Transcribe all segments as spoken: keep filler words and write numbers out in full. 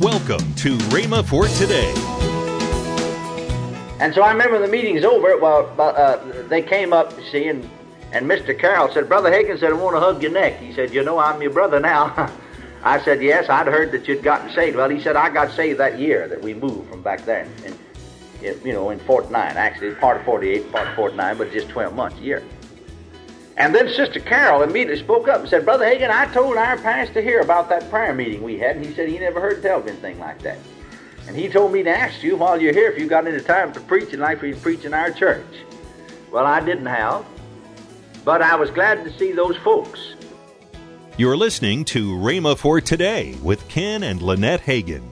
Welcome to Rhema for Today. And so I remember the meeting's over. Well, uh, they came up, you see, and, and Mister Carroll said, "Brother Hagin said, I want to hug your neck." He said, "You know, I'm your brother now." I said, "Yes, I'd heard that you'd gotten saved." Well, he said, "I got saved that year that we moved from back there, and, and you know, in forty-nine. Actually, part of forty-eight, part of forty-nine, but just twelve months a year." And then Sister Carroll immediately spoke up and said, "Brother Hagin, I told our pastor here about that prayer meeting we had, and he said he never heard tell of anything like that. And he told me to ask you while you're here if you got any time to preach and like for you to preach in our church." Well, I didn't have, but I was glad to see those folks. You're listening to Rhema for Today with Ken and Lynette Hagin.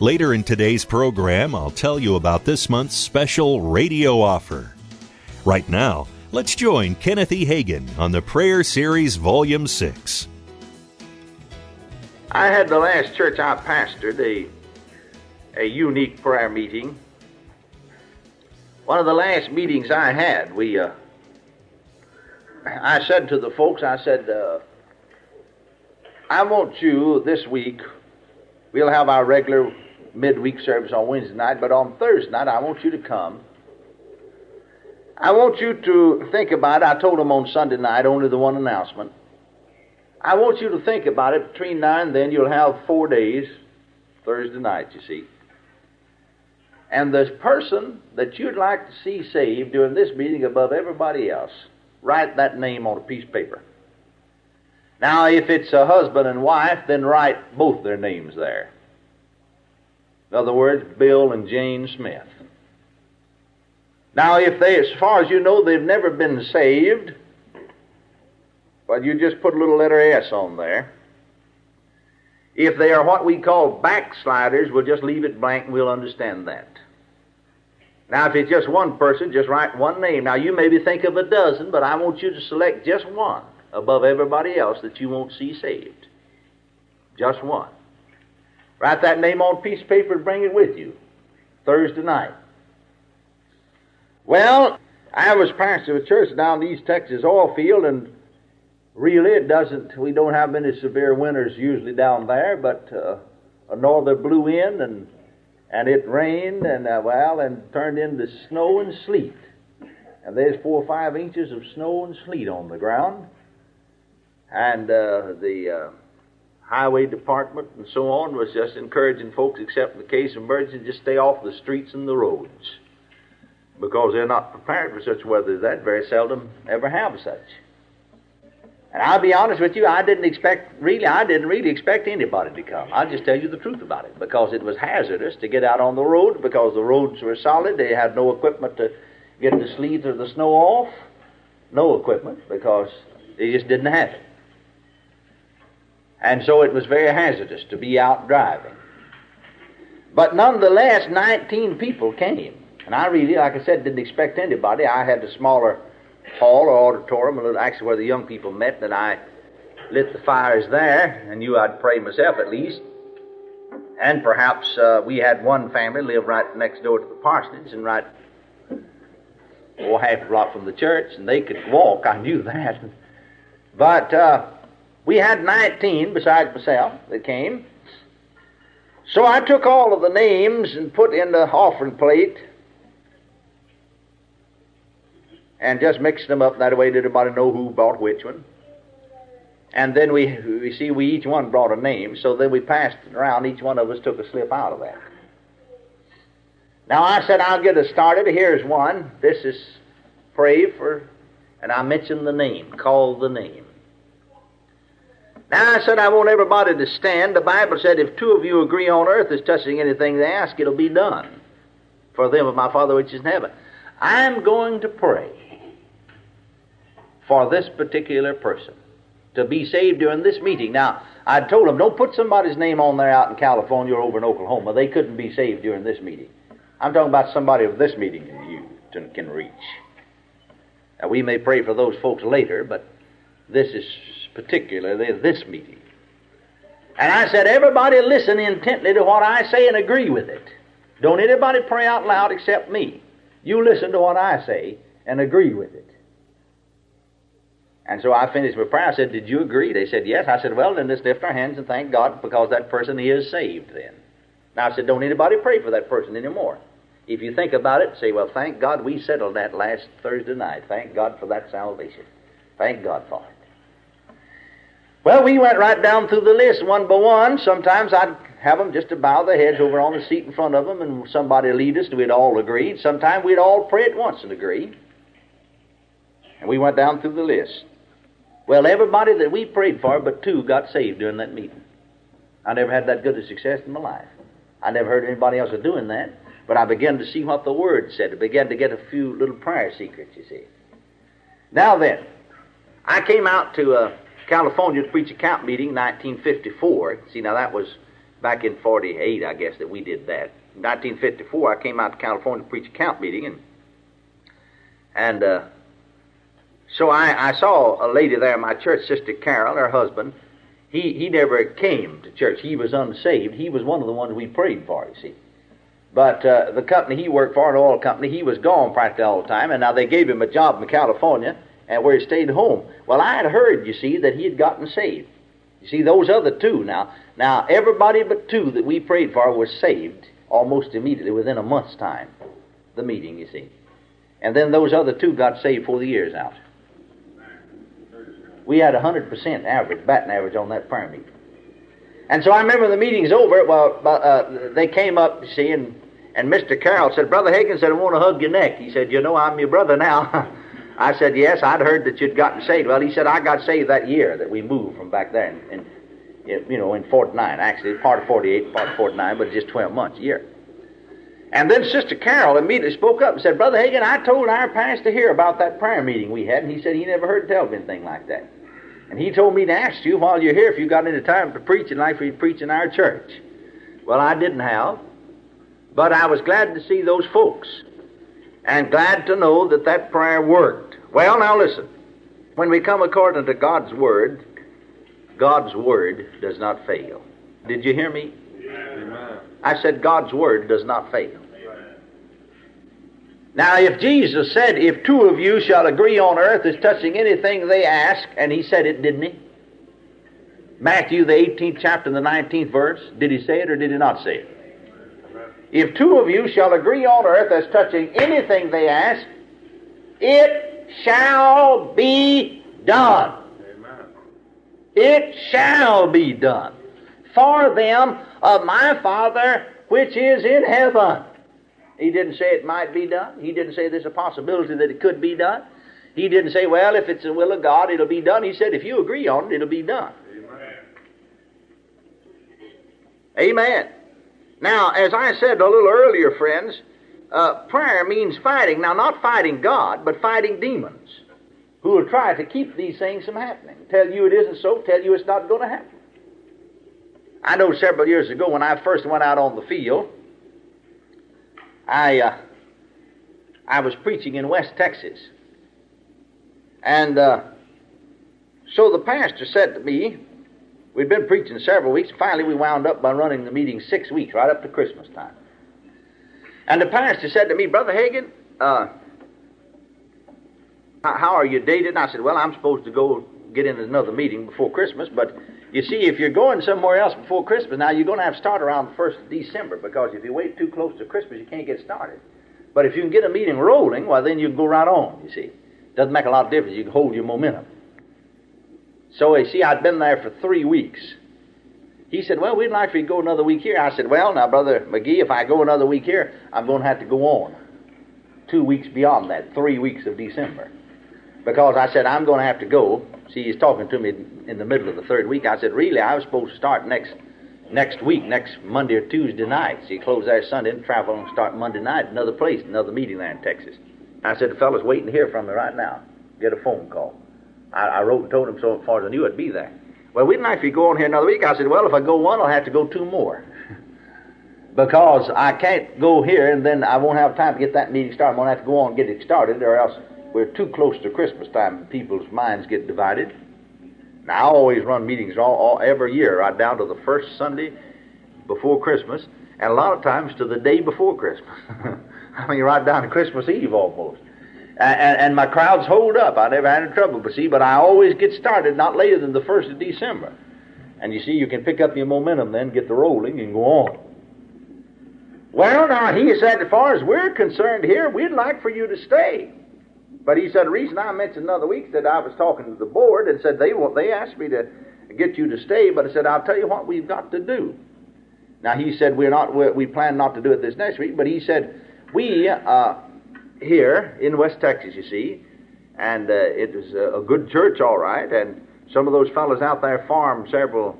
Later in today's program, I'll tell you about this month's special radio offer. Right now, let's join Kenneth E. Hagin on the Prayer Series, Volume six. I had the last church I pastored a, a unique prayer meeting. One of the last meetings I had, we, uh, I said to the folks, I said, uh, I want you this week, we'll have our regular midweek service on Wednesday night, but on Thursday night, I want you to come. I want you to think about it. I told them on Sunday night, only the one announcement. I want you to think about it. Between now and then, you'll have four days, Thursday night, you see. And the person that you'd like to see saved during this meeting above everybody else, write that name on a piece of paper. Now, if it's a husband and wife, then write both their names there. In other words, Bill and Jane Smith. Now, if they, as far as you know, they've never been saved, well, you just put a little letter S on there. If they are what we call backsliders, we'll just leave it blank and we'll understand that. Now, if it's just one person, just write one name. Now, you maybe think of a dozen, but I want you to select just one above everybody else that you won't see saved. Just one. Write that name on a piece of paper and bring it with you Thursday night. Well, I was pastor of a church down in the East Texas oil field, and really it doesn't, we don't have many severe winters usually down there, but uh, a norther blew in, and and it rained, and uh, well, and turned into snow and sleet. And there's four or five inches of snow and sleet on the ground. And uh, the uh, highway department and so on was just encouraging folks, except in the case of emergency, just stay off the streets and the roads, because they're not prepared for such weather as that, very seldom ever have such. And I'll be honest with you, I didn't expect, really, I didn't really expect anybody to come. I'll just tell you the truth about it, because it was hazardous to get out on the road, because the roads were solid, they had no equipment to get the sleet or the snow off, no equipment, because they just didn't have it. And so it was very hazardous to be out driving. But nonetheless, nineteen people came. And I really, like I said, didn't expect anybody. I had a smaller hall or auditorium, a little, actually where the young people met, and I lit the fires there and knew I'd pray myself at least. And perhaps uh, we had one family live right next door to the parsonage and right oh, half a block from the church, and they could walk. I knew that. But uh, we had nineteen besides myself that came. So I took all of the names and put in the offering plate and just mixed them up that way, did everybody know who brought which one. And then we, we see we each one brought a name, so then we passed it around. Each one of us took a slip out of that. Now I said, I'll get us started. Here's one. This is pray for, and I mentioned the name, called the name. Now I said, I want everybody to stand. The Bible said, if two of you agree on earth as touching anything they ask, it'll be done for them of my Father which is in heaven. I'm going to pray for this particular person to be saved during this meeting. Now, I told them, don't put somebody's name on there out in California or over in Oklahoma. They couldn't be saved during this meeting. I'm talking about somebody of this meeting you can reach. Now, we may pray for those folks later, but this is particularly this meeting. And I said, everybody listen intently to what I say and agree with it. Don't anybody pray out loud except me. You listen to what I say and agree with it. And so I finished my prayer. I said, did you agree? They said, yes. I said, well, then let's lift our hands and thank God because that person is saved then. Now, I said, don't anybody pray for that person anymore. If you think about it, say, well, thank God we settled that last Thursday night. Thank God for that salvation. Thank God for it. Well, we went right down through the list one by one. Sometimes I'd have them just to bow their heads over on the seat in front of them, and somebody would lead us, and we'd all agree. Sometimes we'd all pray at once and agree. And we went down through the list. Well, everybody that we prayed for but two got saved during that meeting. I never had that good a success in my life. I never heard anybody else of doing that, but I began to see what the Word said. I began to get a few little prayer secrets, you see. Now then, I came out to uh, California to preach a camp meeting in nineteen fifty-four. See, now that was back in forty-eight, I guess, that we did that. In nineteen fifty-four, I came out to California to preach a camp meeting, and and uh, so I, I saw a lady there in my church, Sister Carroll, her husband. He he never came to church. He was unsaved. He was one of the ones we prayed for, you see. But uh, the company he worked for, an oil company, he was gone practically all the time, and now they gave him a job in California and where he stayed home. Well, I had heard, you see, that he had gotten saved. You see, those other two now. Now, everybody but two that we prayed for was saved almost immediately within a month's time, the meeting, you see. And then those other two got saved before the year's out. We had a hundred percent average, batting average on that prayer meeting. And so I remember the meeting's over. Well, uh, they came up, you see, and, and Mister Carroll said, Brother Hagin said, I want to hug your neck. He said, you know, I'm your brother now. I said, yes, I'd heard that you'd gotten saved. Well, he said, I got saved that year that we moved from back there, in, in, you know, in forty-nine. Actually, part of forty-eight, part of forty-nine, but just twelve months, a year. And then Sister Carroll immediately spoke up and said, Brother Hagin, I told our pastor here about that prayer meeting we had, and he said he never heard tell of anything like that. And he told me to ask you while you're here if you got any time to preach and like for you to preach in our church. Well, I didn't have, but I was glad to see those folks and glad to know that that prayer worked. Well, now listen, when we come according to God's Word, God's Word does not fail. Did you hear me? Amen. I said God's Word does not fail. Amen. Now, if Jesus said, if two of you shall agree on earth as touching anything they ask, and he said it, didn't he? Matthew, the eighteenth chapter, the nineteenth verse, did he say it or did he not say it? Amen. If two of you shall agree on earth as touching anything they ask, it shall be done. Amen. It shall be done for them of my Father which is in heaven. He didn't say it might be done. He didn't say there's a possibility that it could be done. He didn't say, well, if it's the will of God, it'll be done. He said, if you agree on it, it'll be done. Amen. Amen. Now, as I said a little earlier, friends, uh, prayer means fighting. Now, not fighting God, but fighting demons who will try to keep these things from happening. Tell you it isn't so, tell you it's not going to happen. I know several years ago when I first went out on the field, I uh, I was preaching in West Texas. And uh, so the pastor said to me, we'd been preaching several weeks, finally we wound up by running the meeting six weeks, right up to Christmas time. And the pastor said to me, Brother Hagin, uh, how are you dated? And I said, well, I'm supposed to go get in another meeting before Christmas, but you see, if you're going somewhere else before Christmas, now you're going to have to start around the first of December, because if you wait too close to Christmas, you can't get started. But if you can get a meeting rolling, well, then you can go right on, you see. Doesn't make a lot of difference. You can hold your momentum. So, you see, I'd been there for three weeks. He said, well, we'd like for you to go another week here. I said, well, now, Brother McGee, if I go another week here, I'm going to have to go on two weeks beyond that, three weeks of December. Because I said, I'm going to have to go. See, he's talking to me in the middle of the third week. I said, really, I was supposed to start next next week, next Monday or Tuesday night. See, close there Sunday and travel and start Monday night, another place, another meeting there in Texas. I said, the fellow's waiting to hear from me right now. Get a phone call. I, I wrote and told him so far as I knew I'd be there. Well, we'd like if you go on here another week. I said, well, if I go one, I'll have to go two more. Because I can't go here, and then I won't have time to get that meeting started. I'm going to have to go on and get it started, or else we're too close to Christmas time, and people's minds get divided. Now, I always run meetings all, all every year, right down to the first Sunday before Christmas, and a lot of times to the day before Christmas. I mean, right down to Christmas Eve almost. And, and, and my crowds hold up. I never had any trouble, but see, but I always get started not later than the first of December. And you see, you can pick up your momentum then, get the rolling, and go on. Well, now, he said, as far as we're concerned here, we'd like for you to stay. But he said, the reason I mentioned another week that I was talking to the board and said, they well, they asked me to get you to stay, but I said, I'll tell you what we've got to do. Now, he said, we're not, we're, we plan not to do it this next week, but he said, we uh, here in West Texas, you see, and uh, it was a, a good church, all right, and some of those fellows out there farmed several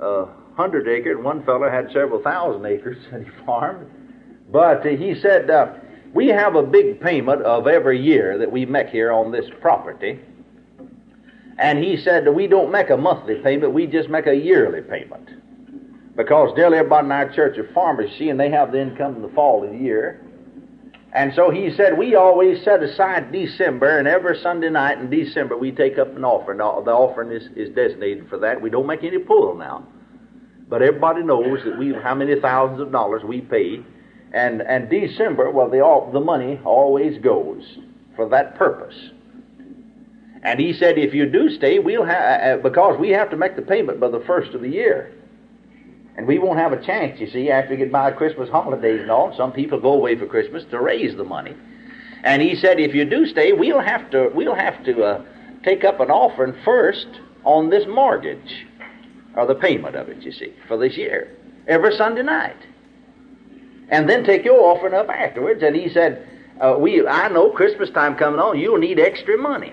uh, hundred acres. One fellow had several thousand acres that he farmed. But uh, he said, uh, we have a big payment of every year that we make here on this property. And he said, we don't make a monthly payment, we just make a yearly payment. Because nearly everybody in our church are farmers, see, and they have the income in the fall of the year. And so he said, we always set aside December, and every Sunday night in December we take up an offering. The offering is, is designated for that. We don't make any pull now. But everybody knows that we how many thousands of dollars we pay. And and December, well, the, all, the money always goes for that purpose. And he said, if you do stay, we'll have, uh, because we have to make the payment by the first of the year. And we won't have a chance, you see, after we get by Christmas holidays and all. Some people go away for Christmas to raise the money. And he said, if you do stay, we'll have to we'll have to uh, take up an offering first on this mortgage, or the payment of it, you see, for this year, every Sunday night. And then take your offering up afterwards. And he said, uh, we I know Christmas time coming on, you'll need extra money.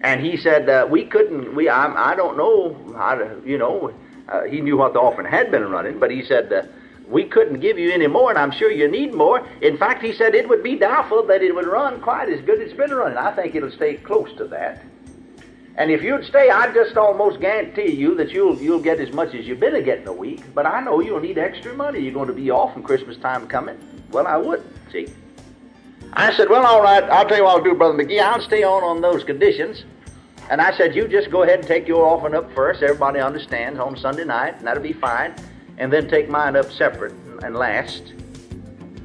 And he said, uh, we couldn't, we I, I don't know, I, you know, Uh, he knew what the offering had been running, but he said, uh, we couldn't give you any more, and I'm sure you need more. In fact, he said, it would be doubtful that it would run quite as good as it's been running. I think it'll stay close to that. And if you'd stay, I'd just almost guarantee you that you'll you'll get as much as you've been getting a week, but I know you'll need extra money. You're going to be off on Christmas time coming. Well, I would, see. I said, well, all right, I'll tell you what I'll do, Brother McGee. I'll stay on on those conditions. And I said, you just go ahead and take your offering up first. Everybody understands on Sunday night, and that'll be fine. And then take mine up separate and last.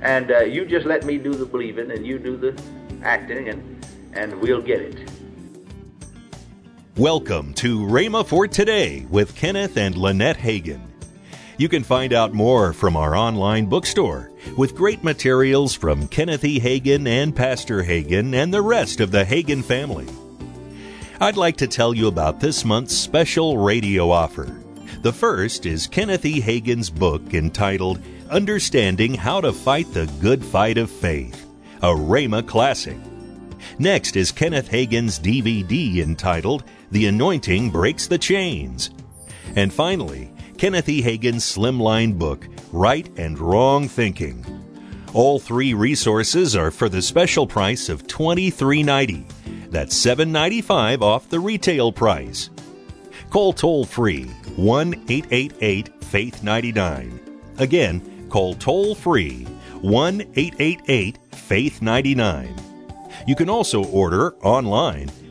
And uh, you just let me do the believing, and you do the acting, and, and we'll get it. Welcome to Rhema for Today with Kenneth and Lynette Hagin. You can find out more from our online bookstore with great materials from Kenneth E. Hagin and Pastor Hagin and the rest of the Hagin family. I'd like to tell you about this month's special radio offer. The first is Kenneth E. Hagin's book entitled Understanding How to Fight the Good Fight of Faith, a Rhema classic. Next is Kenneth Hagin's D V D entitled The Anointing Breaks the Chains. And finally, Kenneth E. Hagin's slimline book, Right and Wrong Thinking. All three resources are for the special price of twenty-three dollars and ninety cents. That's seven dollars and ninety-five cents off the retail price. Call toll-free one eight eight eight, F A I T H, nine nine. Again, call toll-free one eight eight eight, F A I T H, nine nine. You can also order online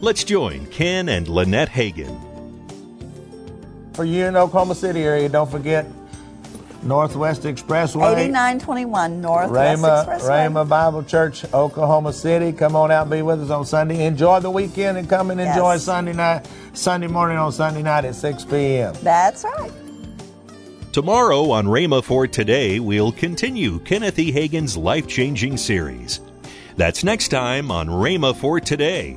let's join Ken and Lynette Hagin. For you in the Oklahoma City area, don't forget Northwest Expressway. eighty-nine twenty-one Northwest Rhema, Expressway. Rhema Bible Church, Oklahoma City. Come on out, be with us on Sunday. Enjoy the weekend and come and yes. enjoy Sunday night, Sunday morning on Sunday night at six p.m. That's right. Tomorrow on Rhema for Today, we'll continue Kenneth E. Hagin's life-changing series. That's next time on Rhema for Today